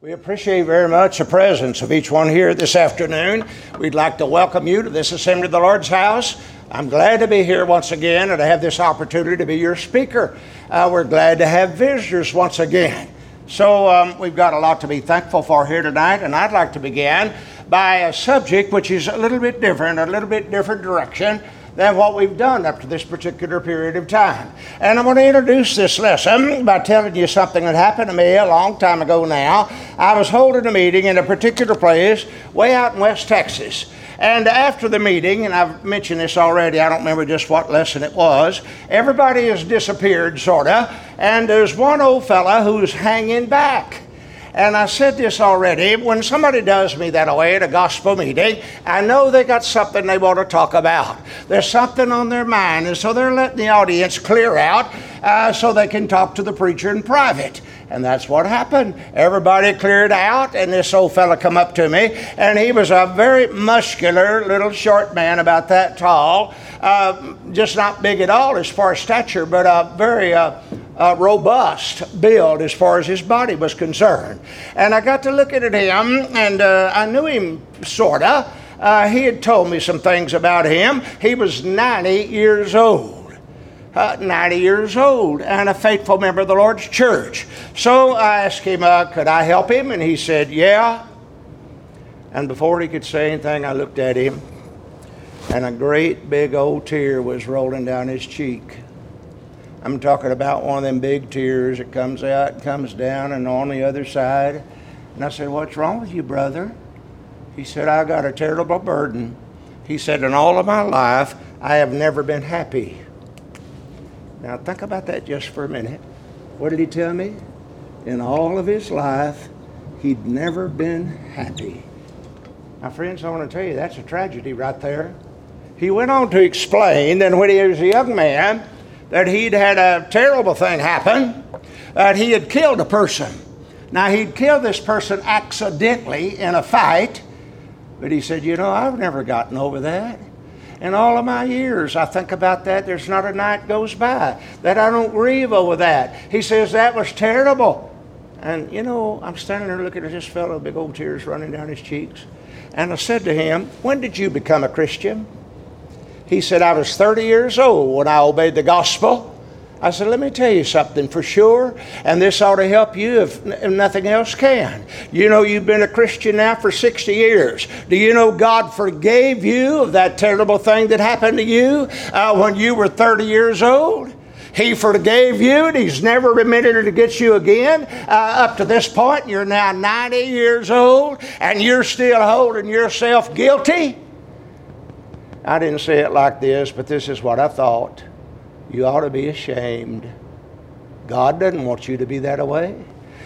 We appreciate very much the presence of each one here this afternoon. We'd like to welcome you to this assembly of the Lord's house. I'm glad to be here once again and to have this opportunity to be your speaker. We're glad to have visitors once again. So we've got a lot to be thankful for here tonight, and I'd like to begin by a subject which is a little bit different direction than what we've done up to this particular period of time. And I'm going to introduce this lesson by telling you something that happened to me a long time ago now. I was holding a meeting in a particular place way out in West Texas. And after the meeting, and I've mentioned this already, I don't remember just what lesson it was, everybody has disappeared, sort of, and there's one old fella who's hanging back. And I said this already, when somebody does me that way at a gospel meeting, I know they got something they want to talk about. There's something on their mind, and so they're letting the audience clear out so they can talk to the preacher in private. And that's what happened. Everybody cleared out, and this old fella come up to me, and he was a very muscular little short man, about that tall, just not big at all as far as stature, but very robust build as far as his body was concerned. And I got to looking at him, and I knew him sort of. He had told me some things about him. He was 90 years old and a faithful member of the Lord's church. So I asked him, could I help him? And he said, yeah. And before he could say anything, I looked at him, and a great big old tear was rolling down his cheek. I'm talking about one of them big tears that comes out and comes down and on the other side. And I said, what's wrong with you, brother? He said, I got a terrible burden. He said, in all of my life, I have never been happy. Now, think about that just for a minute. What did he tell me? In all of his life, he'd never been happy. Now, friends, I want to tell you, that's a tragedy right there. He went on to explain that when he was a young man, that he'd had a terrible thing happen, that he had killed a person. Now, he'd killed this person accidentally in a fight, but he said, you know, I've never gotten over that. In all of my years, I think about that. There's not a night goes by that I don't grieve over that. He says, that was terrible. And, you know, I'm standing there looking at this fellow, big old tears running down his cheeks. And I said to him, when did you become a Christian? He said, I was 30 years old when I obeyed the gospel. I said, let me tell you something for sure, and this ought to help you if nothing else can. You know, you've been a Christian now for 60 years. Do you know God forgave you of that terrible thing that happened to you when you were 30 years old? He forgave you, and he's never remitted it against you again. Up to this point, you're now 90 years old, and you're still holding yourself guilty. I didn't say it like this, but this is what I thought. You ought to be ashamed. God doesn't want you to be that way.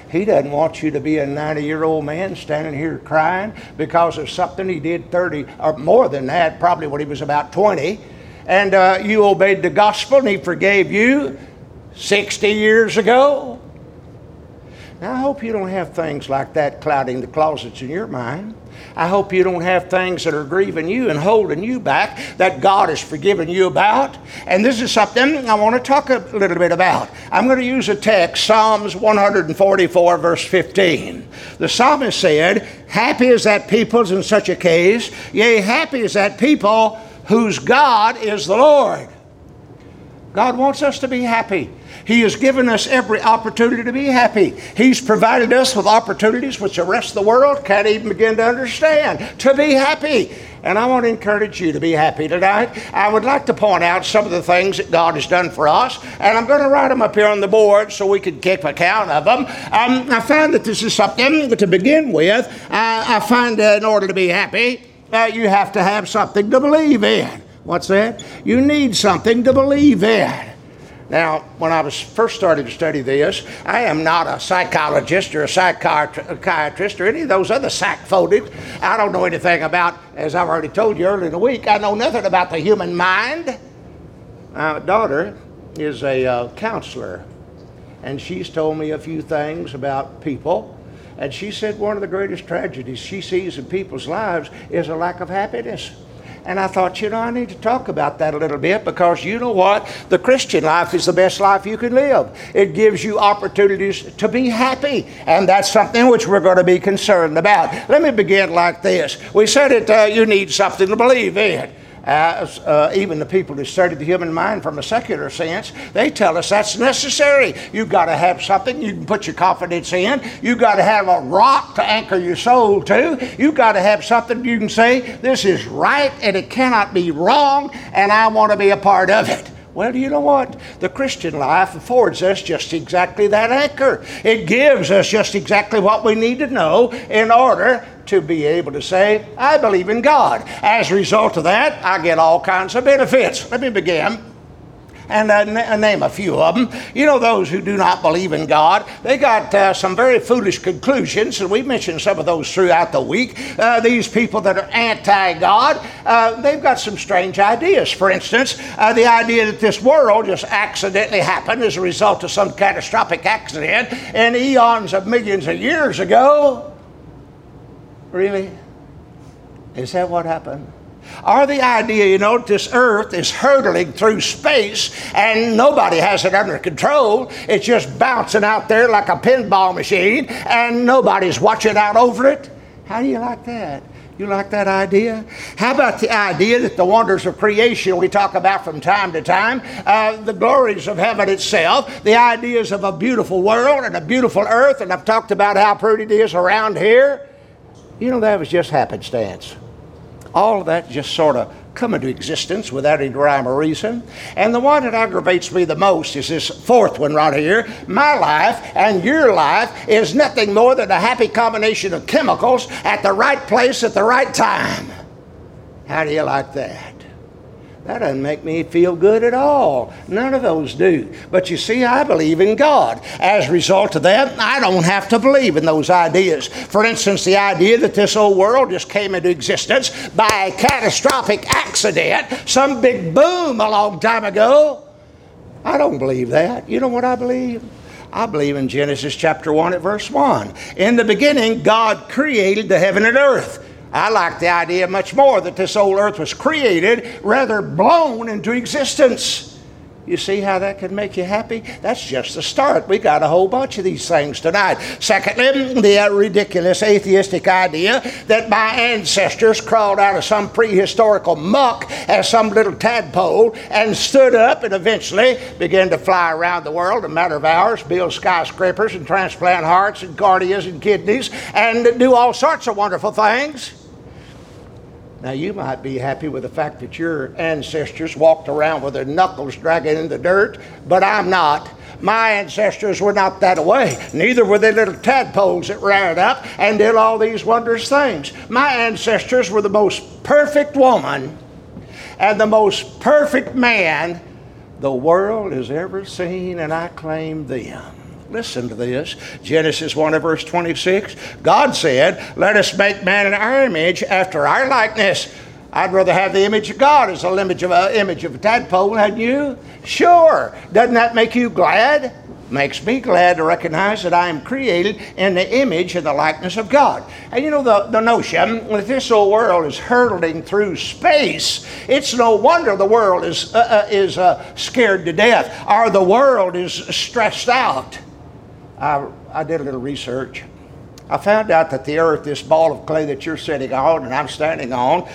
He doesn't want you to be a 90-year-old man standing here crying because of something he did 30 or more than that, probably when he was about 20. And you obeyed the gospel, and he forgave you 60 years ago. Now, I hope you don't have things like that clouding the closets in your mind. I hope you don't have things that are grieving you and holding you back that God has forgiven you about. And this is something I want to talk a little bit about. I'm going to use a text, Psalms 144, verse 15. The psalmist said, happy is that people's in such a case, yea, happy is that people whose God is the Lord. God wants us to be happy. He has given us every opportunity to be happy. He's provided us with opportunities which the rest of the world can't even begin to understand, to be happy. And I want to encourage you to be happy tonight. I would like to point out some of the things that God has done for us, and I'm going to write them up here on the board so we can keep account of them. I find that this is something to begin with. I find that in order to be happy, you have to have something to believe in. What's that? You need something to believe in. Now, when I was first started to study this, I am not a psychologist or a psychiatrist or any of those other sack-folded. I don't know anything about, as I've already told you earlier in the week, I know nothing about the human mind. My daughter is a counselor, and she's told me a few things about people. And she said one of the greatest tragedies she sees in people's lives is a lack of happiness. And I thought, I need to talk about that a little bit, because you know what? The Christian life is the best life you can live. It gives you opportunities to be happy, and that's something which we're going to be concerned about. Let me begin like this. We said it, you need something to believe in. Even the people who study the human mind from a secular sense, they tell us that's necessary. You've got to have something you can put your confidence in. You've got to have a rock to anchor your soul to. You've got to have something you can say, this is right and it cannot be wrong, and I want to be a part of it. Well, you know what? The Christian life affords us just exactly that anchor. It gives us just exactly what we need to know in order to be able to say, I believe in God. As a result of that, I get all kinds of benefits. Let me begin and name a few of them. Those who do not believe in God, they got some very foolish conclusions, and we mentioned some of those throughout the week. These people that are anti-God, they've got some strange ideas. For instance, the idea that this world just accidentally happened as a result of some catastrophic accident and eons of millions of years ago. Really? Is that what happened? Or the idea, this earth is hurtling through space and nobody has it under control. It's just bouncing out there like a pinball machine and nobody's watching out over it. How do you like that? You like that idea? How about the idea that the wonders of creation we talk about from time to time, the glories of heaven itself, the ideas of a beautiful world and a beautiful earth, and I've talked about how pretty it is around here. That was just happenstance. All of that just sort of come into existence without any rhyme or reason. And the one that aggravates me the most is this fourth one right here. My life and your life is nothing more than a happy combination of chemicals at the right place at the right time. How do you like that? That doesn't make me feel good at all. None of those do. But you see, I believe in God. As a result of that, I don't have to believe in those ideas. For instance, the idea that this old world just came into existence by a catastrophic accident, some big boom a long time ago. I don't believe that. You know what I believe? I believe in Genesis chapter 1 at verse 1. In the beginning, God created the heaven and earth. I like the idea much more that this old earth was created, rather blown into existence. You see how that can make you happy? That's just the start. We got a whole bunch of these things tonight. Secondly, the ridiculous atheistic idea that my ancestors crawled out of some prehistorical muck as some little tadpole and stood up and eventually began to fly around the world in a matter of hours, build skyscrapers and transplant hearts and cardias and kidneys and do all sorts of wonderful things. Now, you might be happy with the fact that your ancestors walked around with their knuckles dragging in the dirt, but I'm not. My ancestors were not that way. Neither were they little tadpoles that ran up and did all these wondrous things. My ancestors were the most perfect woman and the most perfect man the world has ever seen, and I claim them. Listen to this. Genesis 1 and verse 26. God said, let us make man in our image after our likeness. I'd rather have the image of God as an image of a tadpole, hadn't you? Sure. Doesn't that make you glad? Makes me glad to recognize that I am created in the image and the likeness of God. And the notion that this old world is hurtling through space, it's no wonder the world is scared to death, or the world is stressed out. I did a little research. I found out that the earth, this ball of clay that you're sitting on and I'm standing on,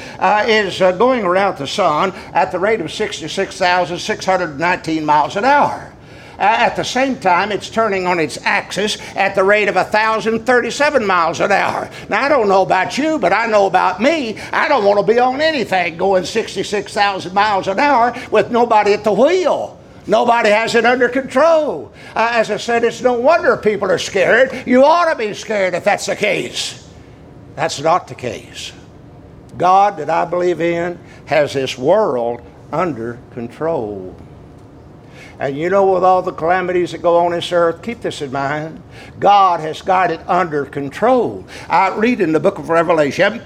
is going around the sun at the rate of 66,619 miles an hour. At the same time, it's turning on its axis at the rate of 1,037 miles an hour. Now, I don't know about you, but I know about me. I don't want to be on anything going 66,000 miles an hour with nobody at the wheel. Nobody has it under control. As I said, it's no wonder people are scared. You ought to be scared if that's the case. That's not the case. God that I believe in has this world under control. And with all the calamities that go on this earth, keep this in mind. God has got it under control. I read in the book of Revelation.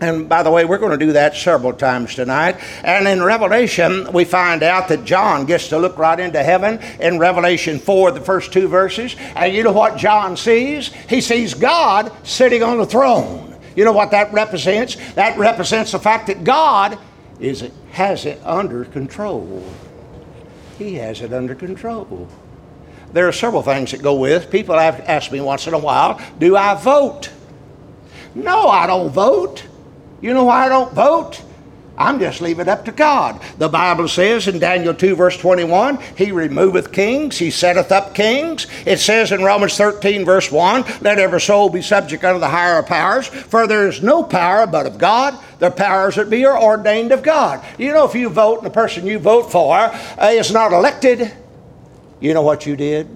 And by the way, we're going to do that several times tonight. And in Revelation, we find out that John gets to look right into heaven in Revelation 4, the first two verses. And you know what John sees? He sees God sitting on the throne. You know what that represents? That represents the fact that God has it under control. He has it under control. There are several things that go with. People ask me once in a while, do I vote? No, I don't vote. You know why I don't vote? I'm just leaving it up to God. The Bible says in Daniel 2 verse 21, He removeth kings, He setteth up kings. It says in Romans 13 verse 1, let every soul be subject unto the higher powers, for there is no power but of God. The powers that be are ordained of God. You know, if you vote and the person you vote for is not elected, you know what you did?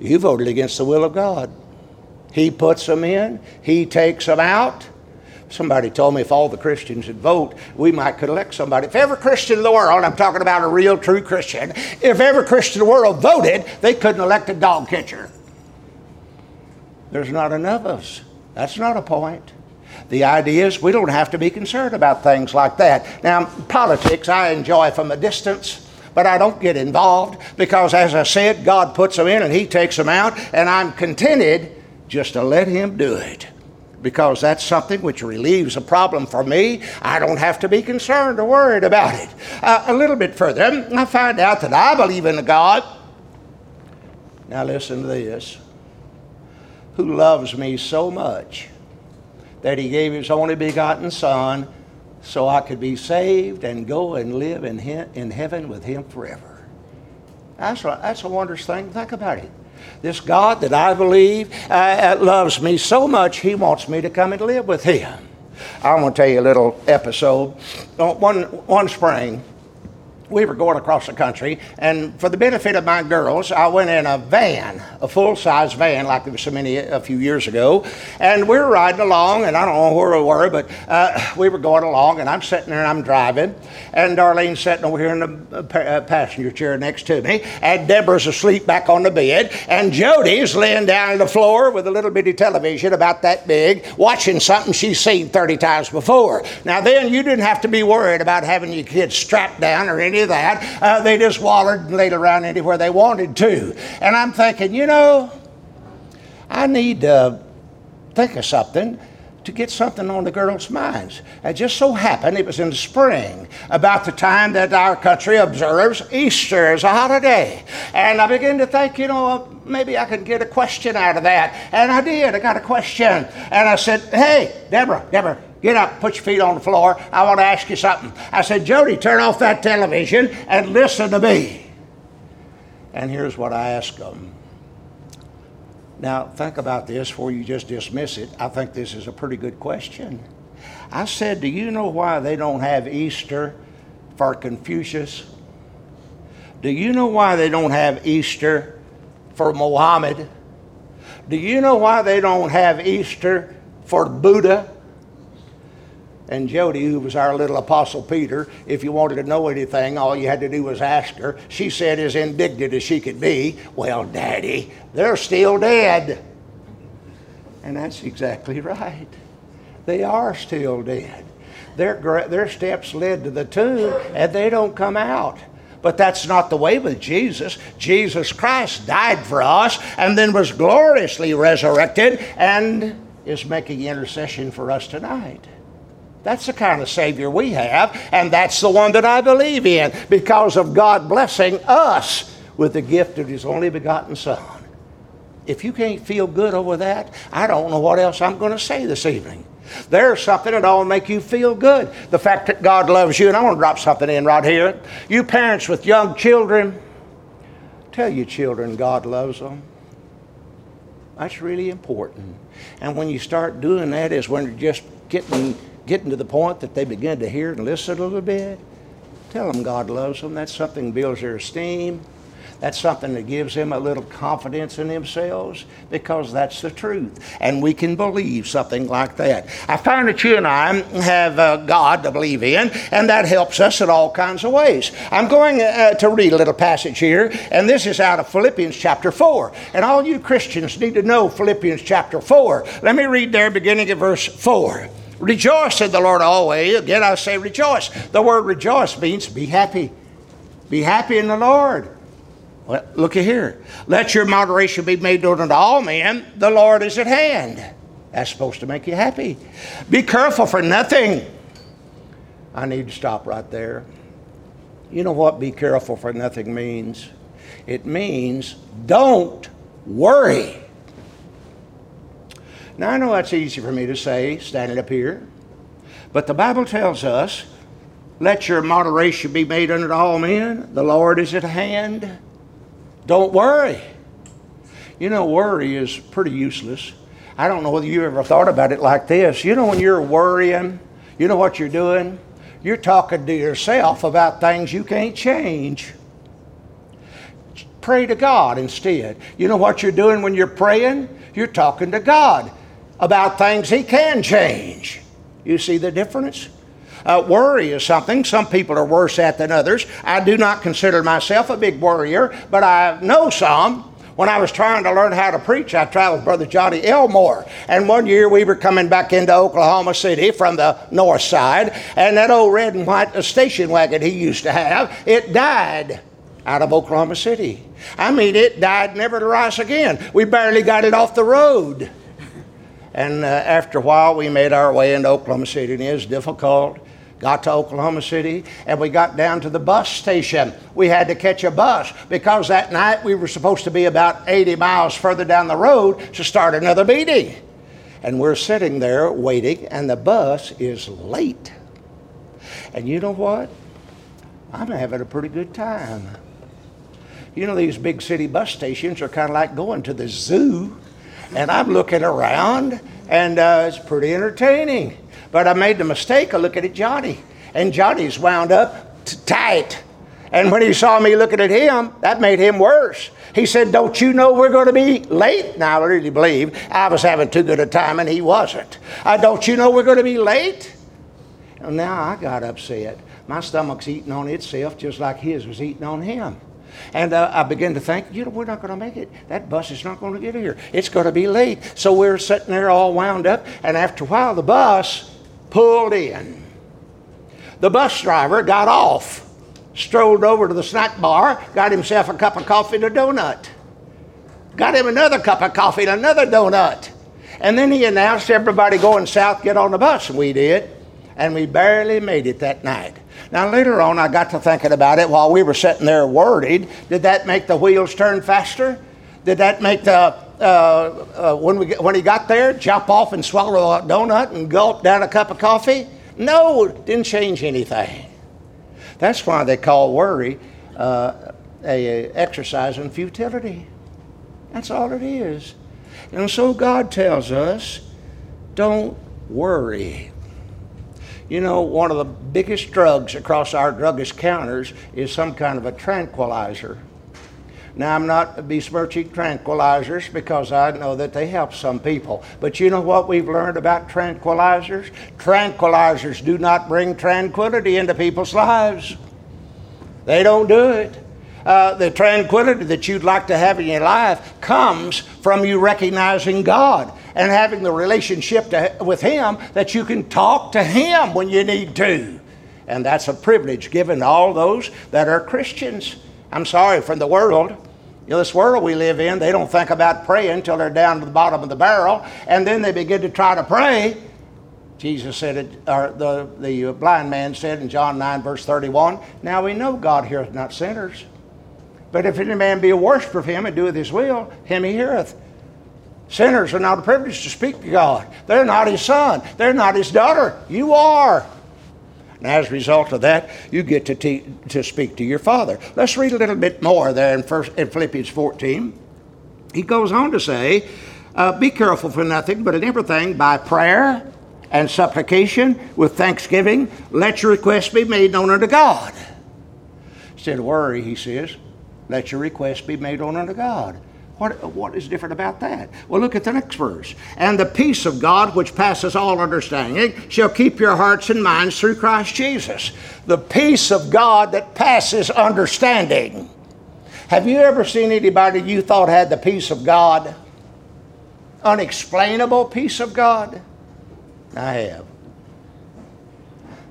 You voted against the will of God. He puts them in, He takes them out. Somebody told me if all the Christians would vote, we might could elect somebody. If every Christian in the world, and I'm talking about a real true Christian, if every Christian in the world voted, they couldn't elect a dog catcher. There's not enough of us. That's not a point. The idea is we don't have to be concerned about things like that. Now, politics I enjoy from a distance, but I don't get involved because, as I said, God puts them in and He takes them out, and I'm contented just to let Him do it, because that's something which relieves a problem for me. I don't have to be concerned or worried about it. A little bit further, I find out that I believe in a God, now listen to this, who loves me so much that He gave His only begotten Son so I could be saved and go and live in heaven with Him forever. That's a wondrous thing. Think about it. This God that I believe loves me so much, He wants me to come and live with Him. I want to tell you a little episode. One spring, we were going across the country, and for the benefit of my girls, I went in a van, a full-size van, like there was so many a few years ago, and we were riding along, and I don't know where we were, but we were going along, and I'm sitting there, and I'm driving, and Darlene's sitting over here in the passenger chair next to me, and Deborah's asleep back on the bed, and Jody's laying down on the floor with a little bitty television about that big, watching something she's seen 30 times before. Now then, you didn't have to be worried about having your kids strapped down or anything of that. They just wallered and laid around anywhere they wanted to. And I'm thinking, you know, I need to think of something to get something on the girls' minds. It just so happened it was in the spring, about the time that our country observes Easter as a holiday. And I began to think, you know, maybe I could get a question out of that. And I did. I got a question. And I said, hey, Deborah, get up, put your feet on the floor. I want to ask you something. I said, Jody, turn off that television and listen to me. And here's what I asked them. Now, think about this before you just dismiss it. I think this is a pretty good question. I said, do you know why they don't have Easter for Confucius? Do you know why they don't have Easter for Mohammed? Do you know why they don't have Easter for Buddha? And Jody, who was our little Apostle Peter, if you wanted to know anything, all you had to do was ask her. She said, as indignant as she could be, well, Daddy, they're still dead. And that's exactly right. They are still dead. Their steps led to the tomb, and they don't come out. But that's not the way with Jesus. Jesus Christ died for us and then was gloriously resurrected and is making intercession for us tonight. That's the kind of Savior we have, and that's the one that I believe in because of God blessing us with the gift of His only begotten Son. If you can't feel good over that, I don't know what else I'm going to say this evening. There's something that'll make you feel good. The fact that God loves you, and I want to drop something in right here. You parents with young children, tell your children God loves them. That's really important. And when you start doing that is when you're just getting to the point that they begin to hear and listen a little bit. Tell them God loves them. That's something that builds their esteem. That's something that gives them a little confidence in themselves because that's the truth. And we can believe something like that. I find that you and I have God to believe in, and that helps us in all kinds of ways. I'm going to read a little passage here, and this is out of Philippians chapter 4. And all you Christians need to know Philippians chapter 4. Let me read there beginning at verse 4. Rejoice in the Lord always. Again, I say rejoice. The word rejoice means be happy. Be happy in the Lord. Well, look here. Let your moderation be made known unto all men. The Lord is at hand. That's supposed to make you happy. Be careful for nothing. I need to stop right there. You know what be careful for nothing means? It means don't worry. Now, I know that's easy for me to say, standing up here. But the Bible tells us, let your moderation be made unto all men. The Lord is at hand. Don't worry. You know, worry is pretty useless. I don't know whether you ever thought about it like this. You know, when you're worrying, you know what you're doing? You're talking to yourself about things you can't change. Pray to God instead. You know what you're doing when you're praying? You're talking to God about things He can change. You see the difference? Worry is something some people are worse at than others. I do not consider myself a big worrier, but I know some. When I was trying to learn how to preach, I traveled with Brother Johnny Elmore. And one year we were coming back into Oklahoma City from the north side, and that old red and white station wagon he used to have, it died out of Oklahoma City. I mean, it died never to rise again. We barely got it off the road. And after a while, we made our way into Oklahoma City, and it was difficult. Got to Oklahoma City, and we got down to the bus station. We had to catch a bus because that night we were supposed to be about 80 miles further down the road to start another meeting. And we're sitting there waiting, and the bus is late. And you know what? I'm having a pretty good time. You know, these big city bus stations are kind of like going to the zoo, and I'm looking around, and it's pretty entertaining. But I made the mistake of looking at Johnny. And Johnny's wound up tight. And when he saw me looking at him, that made him worse. He said, don't you know we're going to be late? Now, I really believe I was having too good a time and he wasn't. Don't you know we're going to be late? And now I got upset. My stomach's eating on itself just like his was eating on him. And I began to think, you know, we're not going to make it. That bus is not going to get here. It's going to be late. So we're sitting there all wound up. And after a while, the bus pulled in. The bus driver got off, strolled over to the snack bar, got himself a cup of coffee and a donut. Got him another cup of coffee and another donut. And then he announced, everybody going south, get on the bus. And we did. And we barely made it that night. Now, later on, I got to thinking about it while we were sitting there worried. Did that make the wheels turn faster? Did that make the... when he got there, jump off and swallow a donut and gulp down a cup of coffee? No, it didn't change anything. That's why they call worry a exercise in futility. That's all it is. And so God tells us, don't worry. You know, one of the biggest drugs across our druggist counters is some kind of a tranquilizer. Now, I'm not besmirching tranquilizers because I know that they help some people. But you know what we've learned about tranquilizers? Tranquilizers do not bring tranquility into people's lives. They don't do it. The tranquility that you'd like to have in your life comes from you recognizing God and having the relationship with Him that you can talk to Him when you need to. And that's a privilege given to all those that are Christians. I'm sorry, from the world. You know, this world we live in, they don't think about praying until they're down to the bottom of the barrel, and then they begin to try to pray. Jesus said it, or the blind man said in John 9, verse 31, now we know God heareth not sinners, but if any man be a worshiper of him and doeth his will, him he heareth. Sinners are not privileged to speak to God. They're not His son. They're not His daughter. You are. And as a result of that, you get to speak to your Father. Let's read a little bit more there in Philippians 14. He goes on to say, be careful for nothing, but in everything by prayer and supplication with thanksgiving, let your requests be made known unto God. Instead of worry, he says, let your requests be made known unto God. What is different about that? Well, look at the next verse. And the peace of God, which passes all understanding, shall keep your hearts and minds through Christ Jesus. The peace of God that passes understanding. Have you ever seen anybody you thought had the peace of God? Unexplainable peace of God? I have.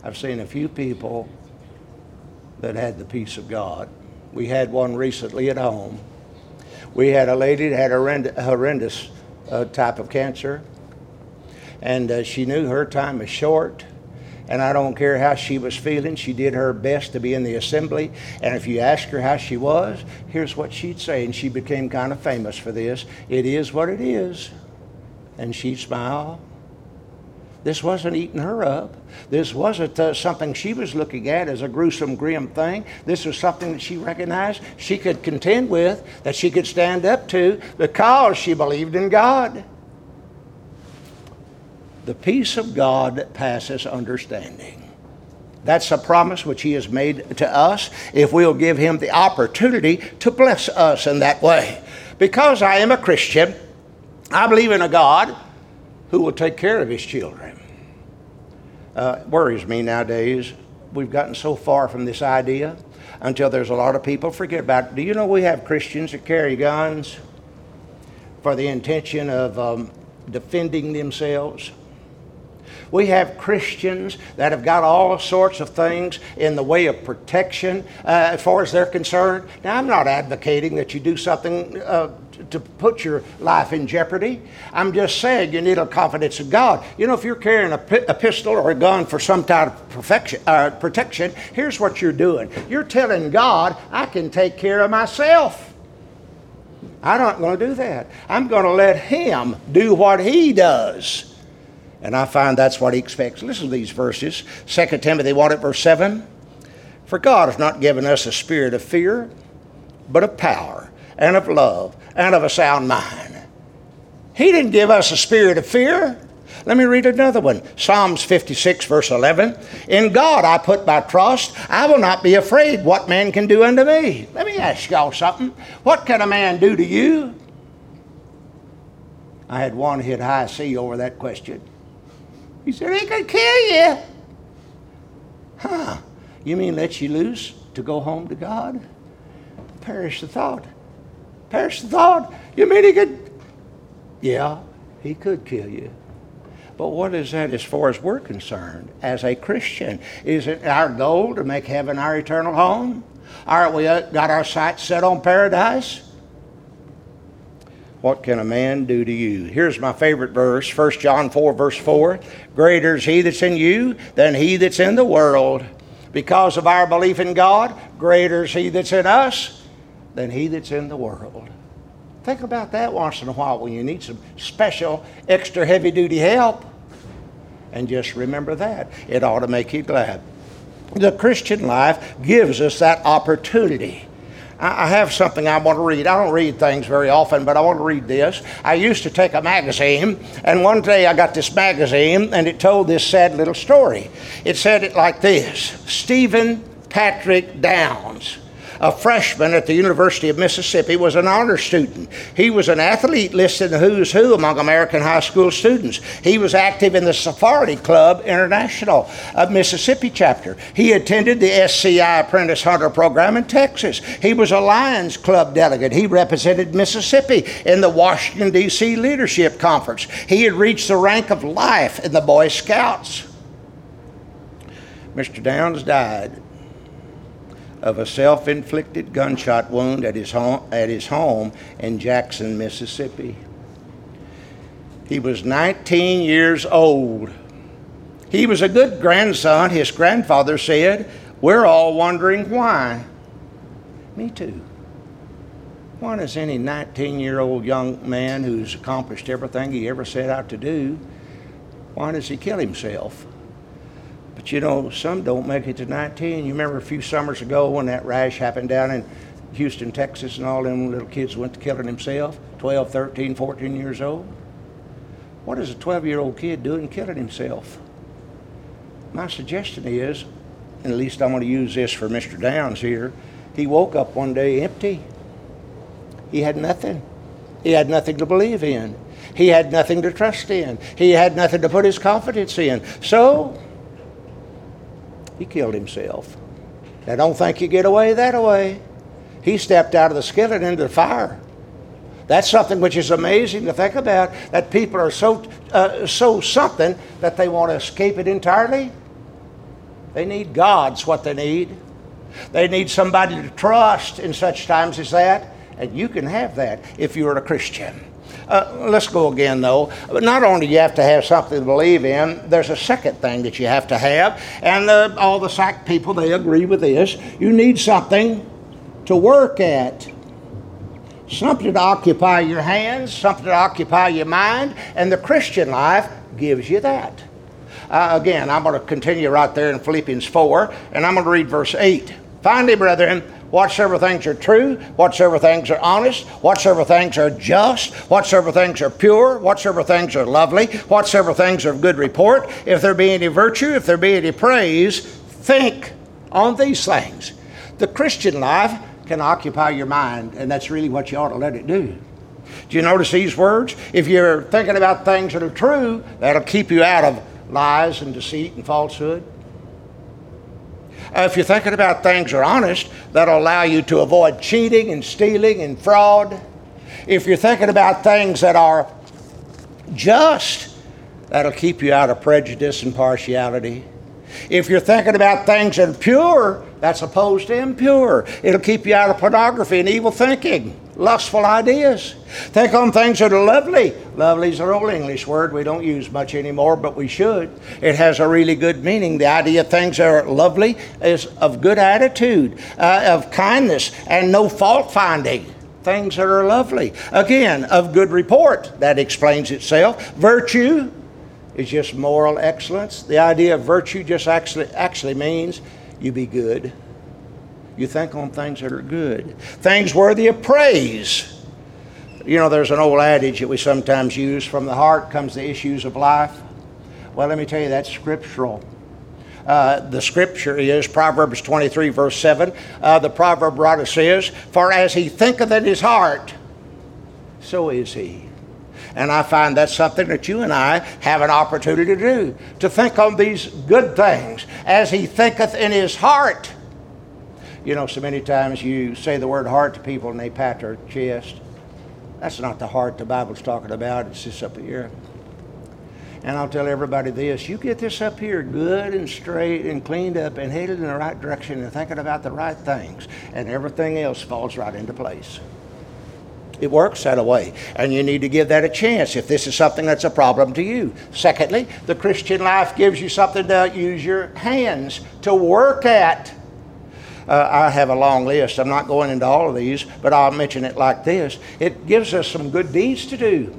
I've seen a few people that had the peace of God. We had one recently at home. We had a lady that had a horrendous type of cancer. and she knew her time was short. And I don't care how she was feeling, she did her best to be in the assembly. And if you ask her how she was, here's what she'd say. And she became kind of famous for this. It is what it is. And she'd smile. This wasn't eating her up. This wasn't something she was looking at as a gruesome, grim thing. This was something that she recognized she could contend with, that she could stand up to, because she believed in God. The peace of God that passes understanding. That's a promise which He has made to us if we'll give Him the opportunity to bless us in that way. Because I am a Christian, I believe in a God who will take care of His children. Worries me nowadays. We've gotten so far from this idea until there's a lot of people forget about it. Do you know we have Christians that carry guns for the intention of defending themselves? We have Christians that have got all sorts of things in the way of protection as far as they're concerned. Now, I'm not advocating that you do something to put your life in jeopardy. I'm just saying you need a confidence in God. You know, if you're carrying a pistol or a gun for some type of protection, here's what you're doing. You're telling God, I can take care of myself. I'm not going to do that. I'm going to let Him do what He does. And I find that's what He expects. Listen to these verses. 2 Timothy 1 at verse 7. For God has not given us a spirit of fear, but of power, and of love, and of a sound mind. He didn't give us a spirit of fear. Let me read another one. Psalms 56 verse 11. In God I put my trust. I will not be afraid what man can do unto me. Let me ask y'all something. What can a man do to you? I had one hit high C over that question. He said, he could kill you. Huh. You mean let you loose to go home to God? Perish the thought. Perish the thought. You mean he could? Yeah, he could kill you. But what is that as far as we're concerned as a Christian? Is it our goal to make heaven our eternal home? Are we got our sights set on paradise? What can a man do to you? Here's my favorite verse, 1 John 4, verse 4. Greater is He that's in you than he that's in the world. Because of our belief in God, greater is He that's in us than he that's in the world. Think about that once in a while when you need some special, extra heavy-duty help. And just remember that. It ought to make you glad. The Christian life gives us that opportunity. I have something I want to read. I don't read things very often, but I want to read this. I used to take a magazine, and one day I got this magazine, and it told this sad little story. It said it like this. Stephen Patrick Downs, a freshman at the University of Mississippi, was an honor student. He was an athlete listed in the who's who among American high school students. He was active in the Sephardi Club International of Mississippi chapter. He attended the SCI Apprentice Hunter program in Texas. He was a Lions Club delegate. He represented Mississippi in the Washington, D.C. Leadership Conference. He had reached the rank of life in the Boy Scouts. Mr. Downs died of a self-inflicted gunshot wound at his home in Jackson, Mississippi. He was 19 years old. He was a good grandson. His grandfather said, we're all wondering why. Me too. Why does any 19-year-old young man who's accomplished everything he ever set out to do, why does he kill himself? But you know, some don't make it to 19. You remember a few summers ago when that rash happened down in Houston, Texas, and all them little kids went to killing themselves, 12, 13, 14 years old? What is a 12-year-old kid doing killing himself? My suggestion is, and at least I'm going to use this for Mr. Downs here, he woke up one day empty. He had nothing. He had nothing to believe in. He had nothing to trust in. He had nothing to put his confidence in. So he killed himself. Now, don't think you get away that way. He stepped out of the skillet into the fire. That's something which is amazing to think about, that people are so something that they want to escape it entirely. They need God's what they need. They need somebody to trust in such times as that, and you can have that if you're a Christian. Let's go again, though. But not only do you have to have something to believe in, there's a second thing that you have to have. And all the psych people, they agree with this. You need something to work at. Something to occupy your hands, something to occupy your mind, and the Christian life gives you that. Again, I'm going to continue right there in Philippians 4, and I'm going to read verse 8. Finally, brethren, whatsoever things are true, whatsoever things are honest, whatsoever things are just, whatsoever things are pure, whatsoever things are lovely, whatsoever things are of good report, if there be any virtue, if there be any praise, think on these things. The Christian life can occupy your mind, and that's really what you ought to let it do. Do you notice these words? If you're thinking about things that are true, that'll keep you out of lies and deceit and falsehood. If you're thinking about things that are honest, that'll allow you to avoid cheating and stealing and fraud. If you're thinking about things that are just, that'll keep you out of prejudice and partiality. If you're thinking about things that are pure, that's opposed to impure. It'll keep you out of pornography and evil thinking, lustful ideas. Think on things that are lovely. Lovely is an old English word we don't use much anymore, but we should. It has a really good meaning. The idea of things that are lovely is of good attitude, of kindness, and no fault finding. Things that are lovely. Again, of good report. That explains itself. Virtue is just moral excellence. The idea of virtue just actually means you be good. You think on things that are good. Things worthy of praise. You know, there's an old adage that we sometimes use, from the heart comes the issues of life. Well, let me tell you, that's scriptural. The scripture is Proverbs 23, verse 7. The proverb writer says, "For as he thinketh in his heart, so is he." And I find that's something that you and I have an opportunity to do, to think on these good things, as he thinketh in his heart. You know, so many times you say the word heart to people and they pat their chest. That's not the heart the Bible's talking about. It's just up here. And I'll tell everybody this. You get this up here good and straight and cleaned up and headed in the right direction and thinking about the right things, and everything else falls right into place. It works that way. And you need to give that a chance if this is something that's a problem to you. Secondly, the Christian life gives you something to use your hands to work at. I have a long list. I'm not going into all of these, but I'll mention it like this. It gives us some good deeds to do.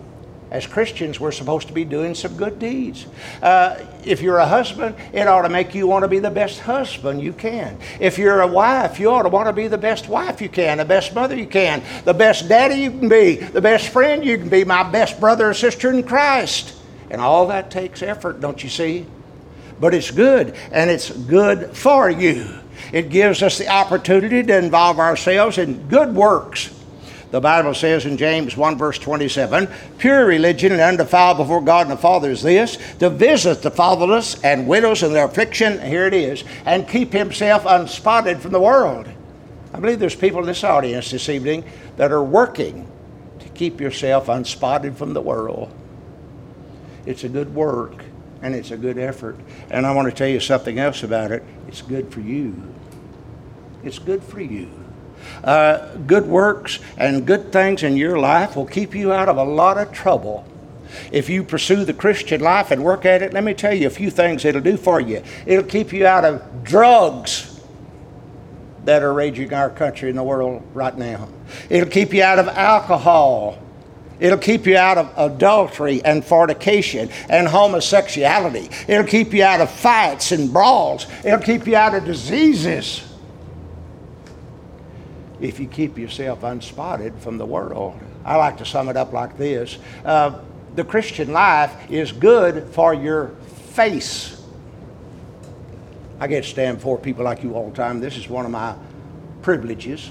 As Christians, we're supposed to be doing some good deeds. If you're a husband, it ought to make you want to be the best husband you can. If you're a wife, you ought to want to be the best wife you can, the best mother you can, the best daddy you can be, the best friend you can be, my best brother or sister in Christ. And all that takes effort, don't you see? But it's good, and it's good for you. It gives us the opportunity to involve ourselves in good works. The Bible says in James 1 verse 27, "Pure religion and undefiled before God and the Father is this, to visit the fatherless and widows in their affliction," here it is, "and keep himself unspotted from the world." I believe there's people in this audience this evening that are working to keep yourself unspotted from the world. It's a good work. And it's a good effort. And I want to tell you something else about it. It's good for you. It's good for you. Good works and good things in your life will keep you out of a lot of trouble. If you pursue the Christian life and work at it, let me tell you a few things it'll do for you. It'll keep you out of drugs that are raging in our country and the world right now. It'll keep you out of alcohol. It'll keep you out of adultery and fornication and homosexuality. It'll keep you out of fights and brawls. It'll keep you out of diseases if you keep yourself unspotted from the world. I like to sum it up like this. The Christian life is good for your face. I get to stand before people like you all the time. This is one of my privileges,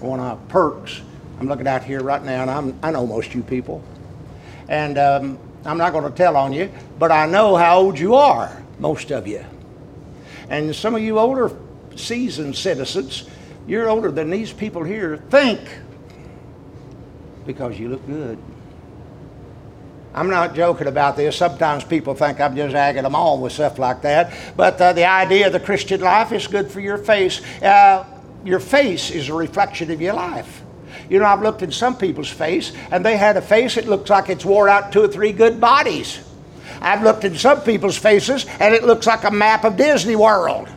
one of my perks. I'm looking out here right now, and I know most of you people. And I'm not going to tell on you, but I know how old you are, most of you. And some of you older seasoned citizens, you're older than these people here think, because you look good. I'm not joking about this. Sometimes people think I'm just agging them on with stuff like that. But the idea of the Christian life is good for your face. Your face is a reflection of your life. You know, I've looked in some people's face, and they had a face that looks like it's wore out 2 or 3 good bodies. I've looked in some people's faces, and it looks like a map of Disney World.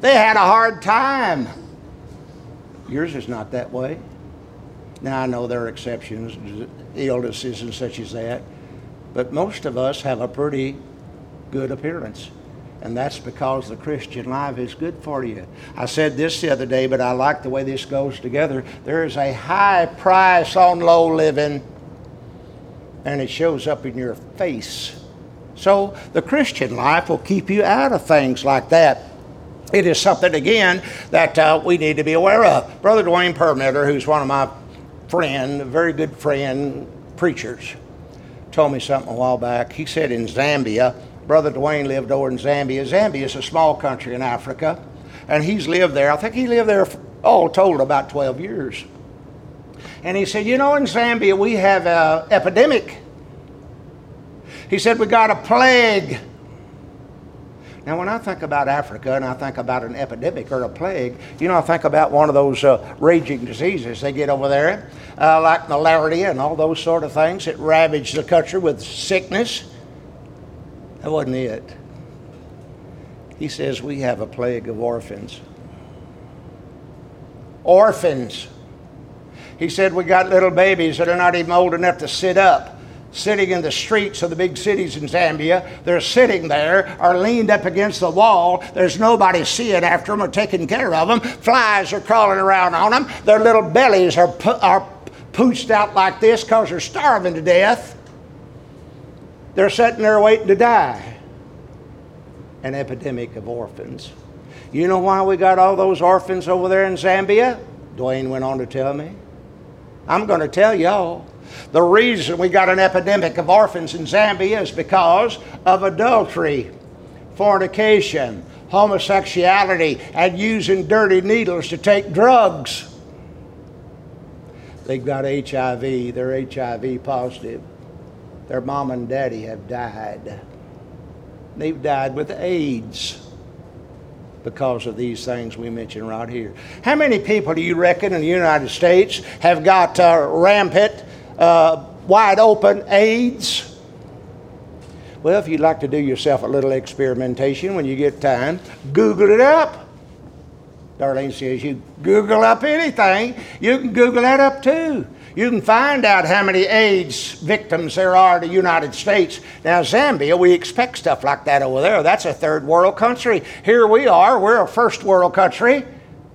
They had a hard time. Yours is not that way. Now, I know there are exceptions, illnesses and such as that, but most of us have a pretty good appearance. And that's because the Christian life is good for you. I said this the other day, but I like the way this goes together. There is a high price on low living, and it shows up in your face. So the Christian life will keep you out of things like that. It is something, again, that we need to be aware of. Brother Dwayne Perlmutter, who's one of my friend, a very good friend, preachers, told me something a while back. He said in Zambia, Brother Dwayne lived over in Zambia. Zambia is a small country in Africa, and he's lived there. I think he lived there for, all told, about 12 years. And he said, you know, in Zambia we have an epidemic. He said, we got a plague. Now, when I think about Africa and I think about an epidemic or a plague, you know, I think about one of those raging diseases they get over there, like malaria and all those sort of things that ravage the country with sickness. That wasn't it. He says, we have a plague of orphans. Orphans. He said, we got little babies that are not even old enough to sit up, sitting in the streets of the big cities in Zambia. They're sitting there or leaned up against the wall. There's nobody seeing after them or taking care of them. Flies are crawling around on them. Their little bellies are pooched out like this because they're starving to death. They're sitting there waiting to die. An epidemic of orphans. You know why we got all those orphans over there in Zambia? Dwayne went on to tell me. I'm going to tell y'all. The reason we got an epidemic of orphans in Zambia is because of adultery, fornication, homosexuality, and using dirty needles to take drugs. They've got HIV. They're HIV positive. Their mom and daddy have died. They've died with AIDS because of these things we mentioned right here. How many people do you reckon in the United States have got rampant wide open AIDS? Well, if you'd like to do yourself a little experimentation when you get time, Google it up. Darlene says you Google up anything, you can Google that up too. You can find out how many AIDS victims there are in the United States. Now, Zambia, we expect stuff like that over there. That's a third world country. Here we are, we're a first world country.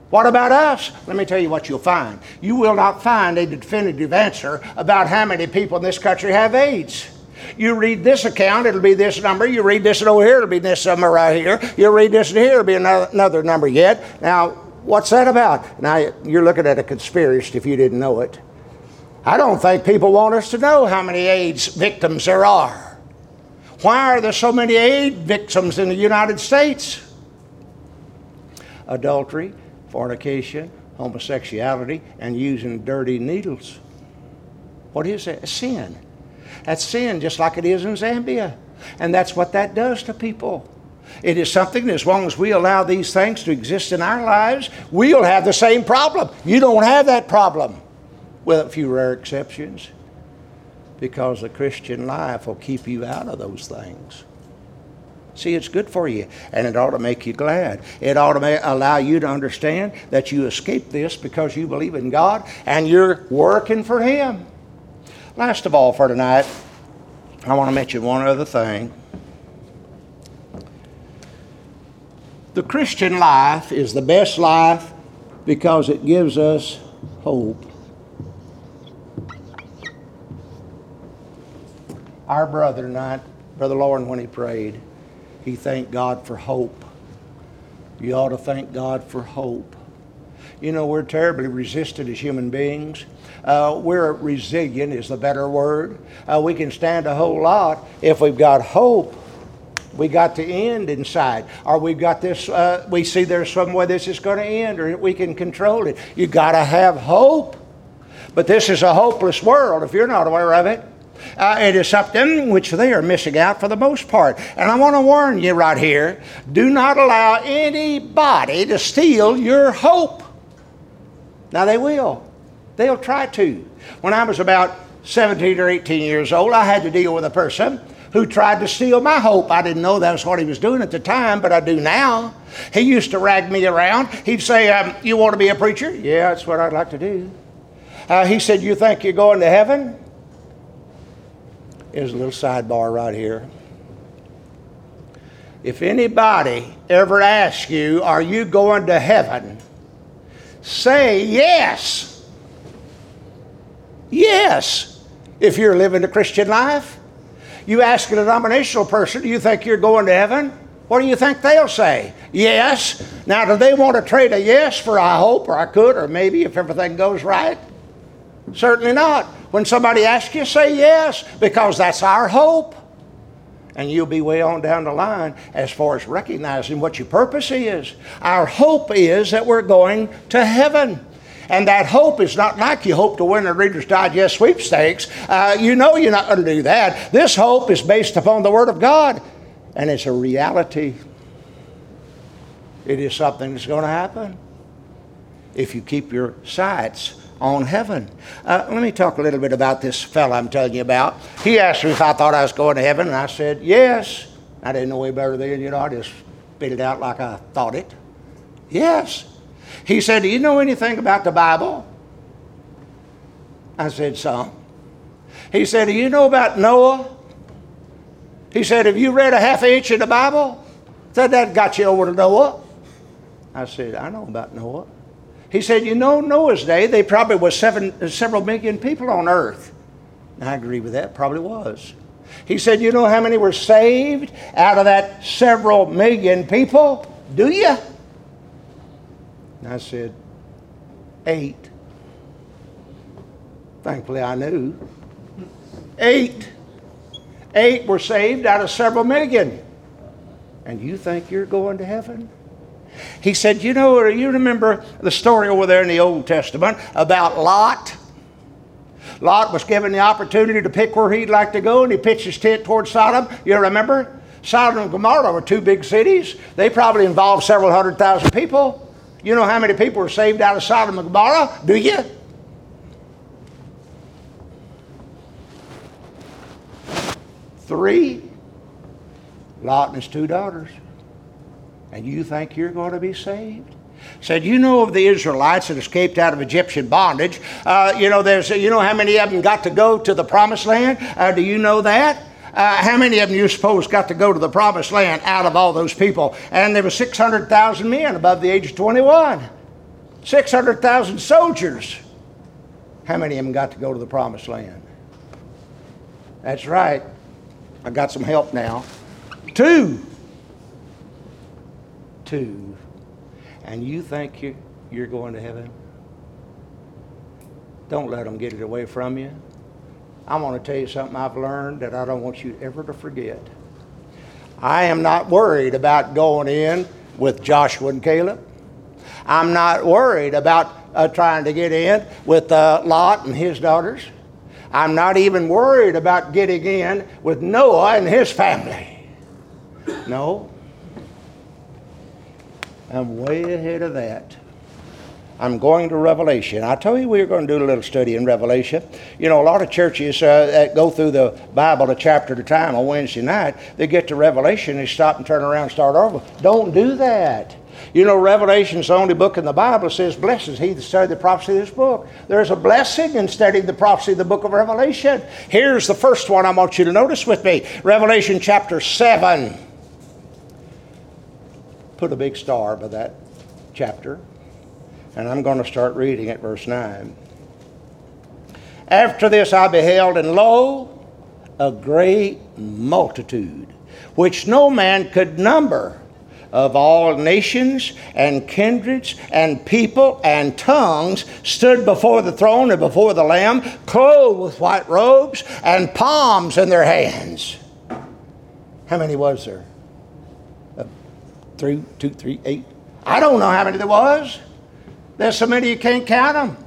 What about us? Let me tell you what you'll find. You will not find a definitive answer about how many people in this country have AIDS. You read this account, it'll be this number. You read this and over here, it'll be this number right here. You read this and here, it'll be another number yet. Now, what's that about? Now, you're looking at a conspiracy if you didn't know it. I don't think people want us to know how many AIDS victims there are. Why are there so many AIDS victims in the United States? Adultery, fornication, homosexuality, and using dirty needles. What is that? Sin. That's sin just like it is in Zambia. And that's what that does to people. It is something, as long as we allow these things to exist in our lives, we'll have the same problem. You don't have that problem. With a few rare exceptions, because the Christian life will keep you out of those things. See, it's good for you, and it ought to make you glad. It ought to allow you to understand that you escaped this because you believe in God and you're working for Him. Last of all for tonight, I want to mention one other thing. The Christian life is the best life because it gives us hope. Our brother tonight, Brother Lauren, when he prayed, he thanked God for hope. You ought to thank God for hope. You know, we're terribly resistant as human beings. We're resilient is the better word. We can stand a whole lot if we've got hope. We got the end inside, or we've got this, we see there's some way this is going to end, or we can control it. You got to have hope. But this is a hopeless world if you're not aware of it. It is something which they are missing out for the most part. And I want to warn you right here, do not allow anybody to steal your hope. Now they will. They'll try to. When I was about 17 or 18 years old, I had to deal with a person who tried to steal my hope. I didn't know that's what he was doing at the time, but I do now. He used to rag me around. He'd say, you want to be a preacher? Yeah, that's what I'd like to do. He said, you think you're going to heaven? There's a little sidebar right here. If anybody ever asks you, are you going to heaven? Say yes. Yes. If you're living the Christian life. You ask a denominational person, do you think you're going to heaven? What do you think they'll say? Yes. Now, do they want to trade a yes for I hope, or I could, or maybe if everything goes right? Certainly not. When somebody asks you, say yes, because that's our hope. And you'll be way on down the line as far as recognizing what your purpose is. Our hope is that we're going to heaven. And that hope is not like you hope to win the Reader's Digest sweepstakes. You know you're not going to do that. This hope is based upon the Word of God. And it's a reality. It is something that's going to happen if you keep your sights on heaven. Let me talk a little bit about this fella I'm telling you about. He asked me if I thought I was going to heaven, and I said yes. I didn't know any better then, you know. I just spit it out like I thought it. Yes. He said, do you know anything about the Bible? I said, some. He said, do you know about Noah? He said, have you read a half inch in the Bible? I said, that got you over to Noah. I said, I know about Noah. He said, you know, Noah's day, they probably was several million people on earth. And I agree with that, probably was. He said, you know how many were saved out of that several million people? Do you? And I said, 8. Thankfully, I knew. 8. 8 were saved out of several million. And you think you're going to heaven? He said, you know, you remember the story over there in the Old Testament about Lot? Lot was given the opportunity to pick where he'd like to go, and he pitched his tent towards Sodom. You remember? Sodom and Gomorrah were two big cities. They probably involved several hundred thousand people. You know how many people were saved out of Sodom and Gomorrah? Do you? Three. Lot and his 2 daughters. And you think you're going to be saved? Said, you know of the Israelites that escaped out of Egyptian bondage. You know how many of them got to go to the Promised Land? Do you know that? How many of them you suppose got to go to the Promised Land out of all those people? And there were 600,000 men above the age of 21. 600,000 soldiers. How many of them got to go to the Promised Land? That's right. I got some help now. 2. And you think you're going to heaven? Don't let them get it away from you. I want to tell you something I've learned that I don't want you ever to forget. I am not worried about going in with Joshua and Caleb. I'm not worried about trying to get in with Lot and his daughters. I'm not even worried about getting in with Noah and his family. No. I'm way ahead of that. I'm going to Revelation. I told you we were going to do a little study in Revelation. You know, a lot of churches that go through the Bible a chapter at a time on Wednesday night, they get to Revelation, they stop and turn around and start over. Don't do that. You know, Revelation is the only book in the Bible that says, blessed is he that studied the prophecy of this book. There's a blessing in studying the prophecy of the book of Revelation. Here's the first one I want you to notice with me. Revelation chapter 7. Put a big star by that chapter. And I'm going to start reading at verse 9. After this I beheld, and lo, a great multitude, which no man could number, of all nations and kindreds and people and tongues, stood before the throne and before the Lamb, clothed with white robes and palms in their hands. How many was there? 8. I don't know how many there was. There's so many you can't count them.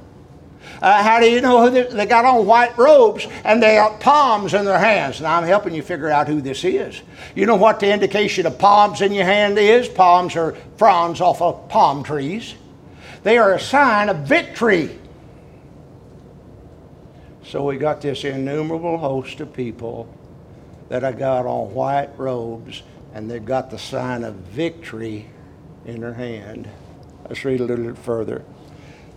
How do you know who they got on white robes and they got palms in their hands? Now I'm helping you figure out who this is. You know what the indication of palms in your hand is? Palms are fronds off of palm trees. They are a sign of victory. So we got this innumerable host of people that I got on white robes, and they've got the sign of victory in their hand. Let's read a little bit further.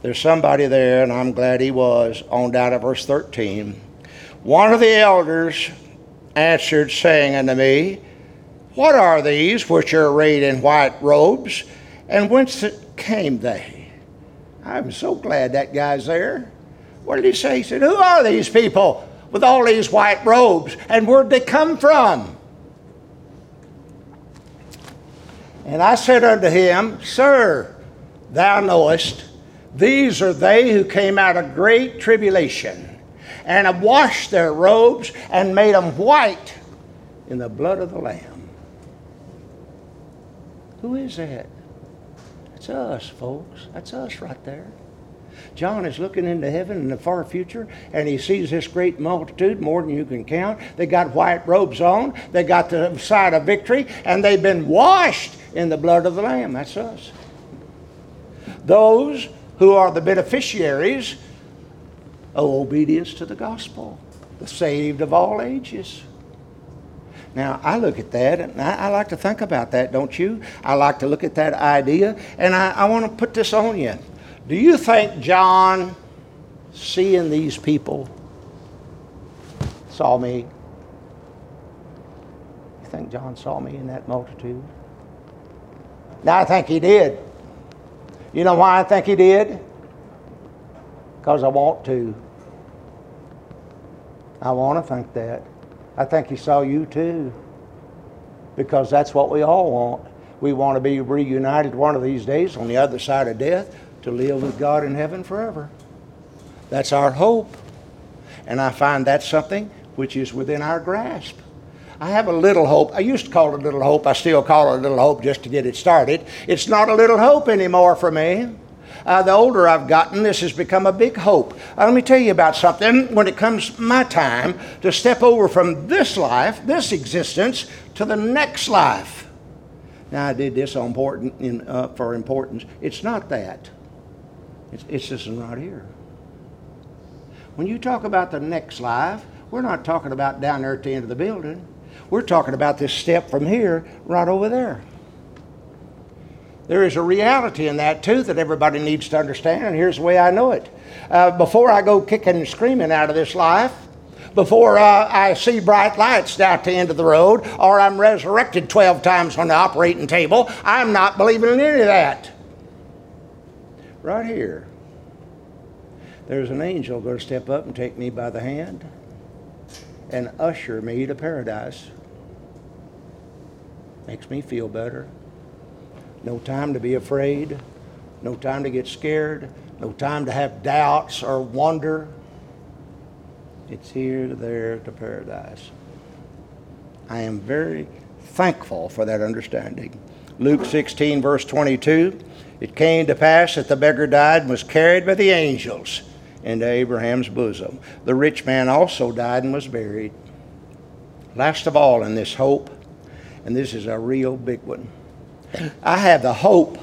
There's somebody there, and I'm glad he was, on down to verse 13. One of the elders answered, saying unto me, What are these which are arrayed in white robes, and whence came they? I'm so glad that guy's there. What did he say? He said, Who are these people with all these white robes, and where'd they come from? And I said unto him, Sir, thou knowest, these are they who came out of great tribulation, and have washed their robes, and made them white in the blood of the Lamb. Who is that? That's us, folks. That's us right there. John is looking into heaven in the far future, and he sees this great multitude, more than you can count. They got white robes on. They got the sign of victory, and they've been washed in the blood of the Lamb. That's us. Those who are the beneficiaries of obedience to the gospel, the saved of all ages. Now, I look at that, and I like to think about that, don't you? I like to look at that idea, and I want to put this on you. Do you think John, seeing these people, saw me? You think John saw me in that multitude? Now, I think he did. You know why I think he did? Because I want to. I want to think that. I think he saw you too. Because that's what we all want. We want to be reunited one of these days on the other side of death, to live with God in heaven forever. That's our hope. And I find that's something which is within our grasp. I have a little hope. I used to call it a little hope. I still call it a little hope just to get it started. It's not a little hope anymore for me. The older I've gotten, this has become a big hope. Let me tell you about something. When it comes my time to step over from this life, this existence, to the next life. Now, I did this for importance. It's not that. It's this one right here. When you talk about the next life, we're not talking about down there at the end of the building. We're talking about this step from here right over there. There is a reality in that, too, that everybody needs to understand, and here's the way I know it. Before I go kicking and screaming out of this life, before I see bright lights down at the end of the road, or I'm resurrected 12 times on the operating table, I'm not believing in any of that. Right here, there's an angel going to step up and take me by the hand and usher me to paradise. Makes me feel better. No time to be afraid. No time to get scared. No time to have doubts or wonder. It's here, there, to paradise. I am very thankful for that understanding. Luke 16, verse 22. It came to pass that the beggar died and was carried by the angels into Abraham's bosom. The rich man also died and was buried. Last of all in this hope, and this is a real big one, I have the hope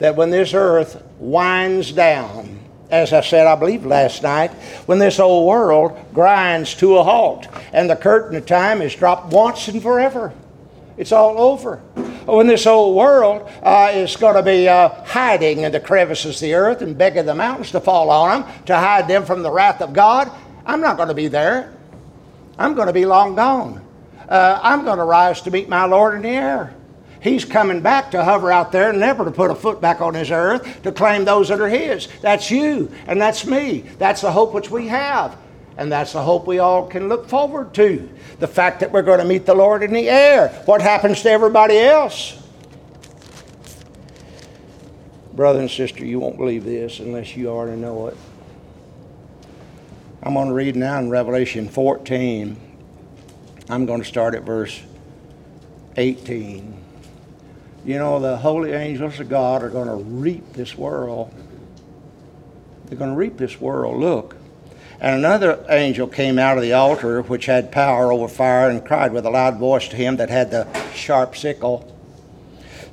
that when this earth winds down, as I said, I believe last night, when this old world grinds to a halt and the curtain of time is dropped once and forever, it's all over. When this old world is going to be hiding in the crevices of the earth and begging the mountains to fall on them, to hide them from the wrath of God, I'm not going to be there. I'm going to be long gone. I'm going to rise to meet my Lord in the air. He's coming back to hover out there, never to put a foot back on his earth, to claim those that are his. That's you, and that's me. That's the hope which we have. And that's the hope we all can look forward to. The fact that we're going to meet the Lord in the air. What happens to everybody else? Brother and sister, you won't believe this unless you already know it. I'm going to read now in Revelation 14. I'm going to start at verse 18. You know, the holy angels of God are going to reap this world. They're going to reap this world. Look. And another angel came out of the altar, which had power over fire, and cried with a loud voice to him that had the sharp sickle,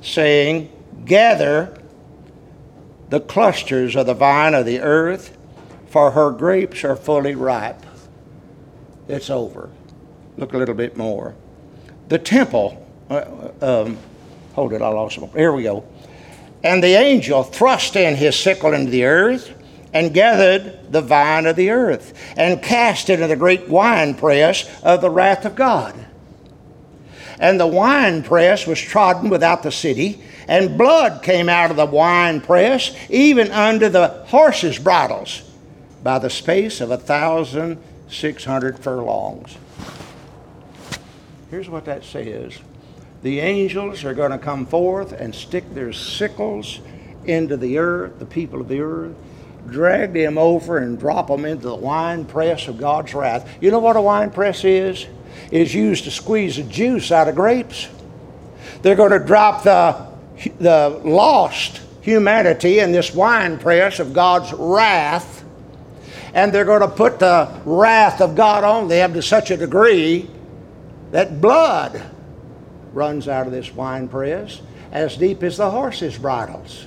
saying, Gather the clusters of the vine of the earth, for her grapes are fully ripe. It's over. Look a little bit more. The temple, hold it, I lost it. Here we go. And the angel thrust in his sickle into the earth and gathered the vine of the earth and cast it into the great winepress of the wrath of God. And the winepress was trodden without the city, and blood came out of the winepress, even under the horses' bridles, by the space of 1,600 furlongs. Here's what that says. The angels are going to come forth and stick their sickles into the earth, the people of the earth, drag them over and drop them into the winepress of God's wrath. You know what a winepress is? Is used to squeeze the juice out of grapes. They're going to drop the lost humanity in this winepress of God's wrath, and they're going to put the wrath of God on them to such a degree that blood runs out of this winepress as deep as the horse's bridles.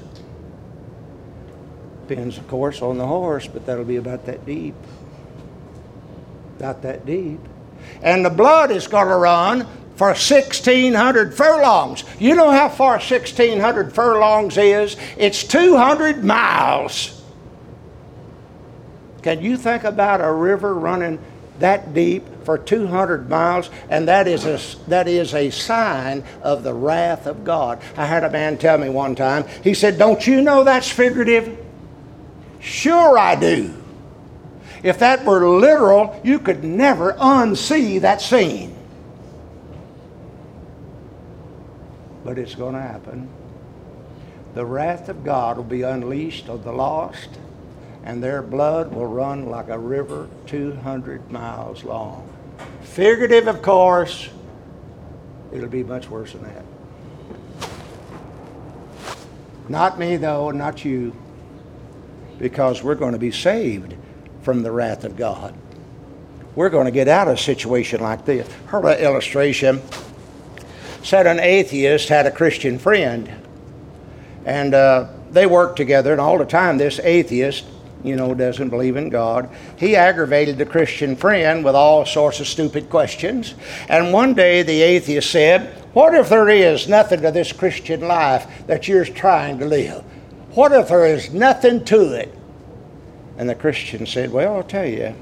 Depends, of course, on the horse, but that'll be about that deep. About that deep. And the blood is going to run for 1,600 furlongs. You know how far 1,600 furlongs is? It's 200 miles. Can you think about a river running that deep for 200 miles? And that is a sign of the wrath of God. I had a man tell me one time, he said, "Don't you know that's figurative?" Sure I do. If that were literal, you could never unsee that scene. But it's going to happen. The wrath of God will be unleashed on the lost, and their blood will run like a river 200 miles long. Figurative, of course. It'll be much worse than that. Not me, though, not you, because we're going to be saved from the wrath of God. We're going to get out of a situation like this. Heard an illustration. Said an atheist had a Christian friend, and they worked together, and all the time this atheist, doesn't believe in God. He aggravated the Christian friend with all sorts of stupid questions. And one day the atheist said, "What if there is nothing to this Christian life that you're trying to live? What if there is nothing to it?" And the Christian said, "Well, I'll tell you,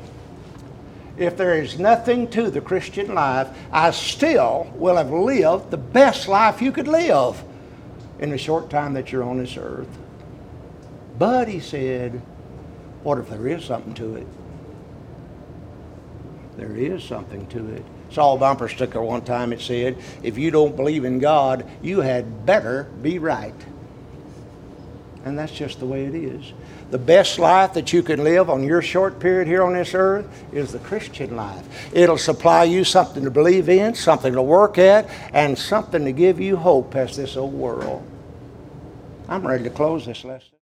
if there is nothing to the Christian life, I still will have lived the best life you could live in the short time that you're on this earth." But, he said, what if there is something to it? There is something to it. Saw a bumper sticker one time, it said, "If you don't believe in God, you had better be right." And that's just the way it is. The best life that you can live on your short period here on this earth is the Christian life. It'll supply you something to believe in, something to work at, and something to give you hope past this old world. I'm ready to close this lesson.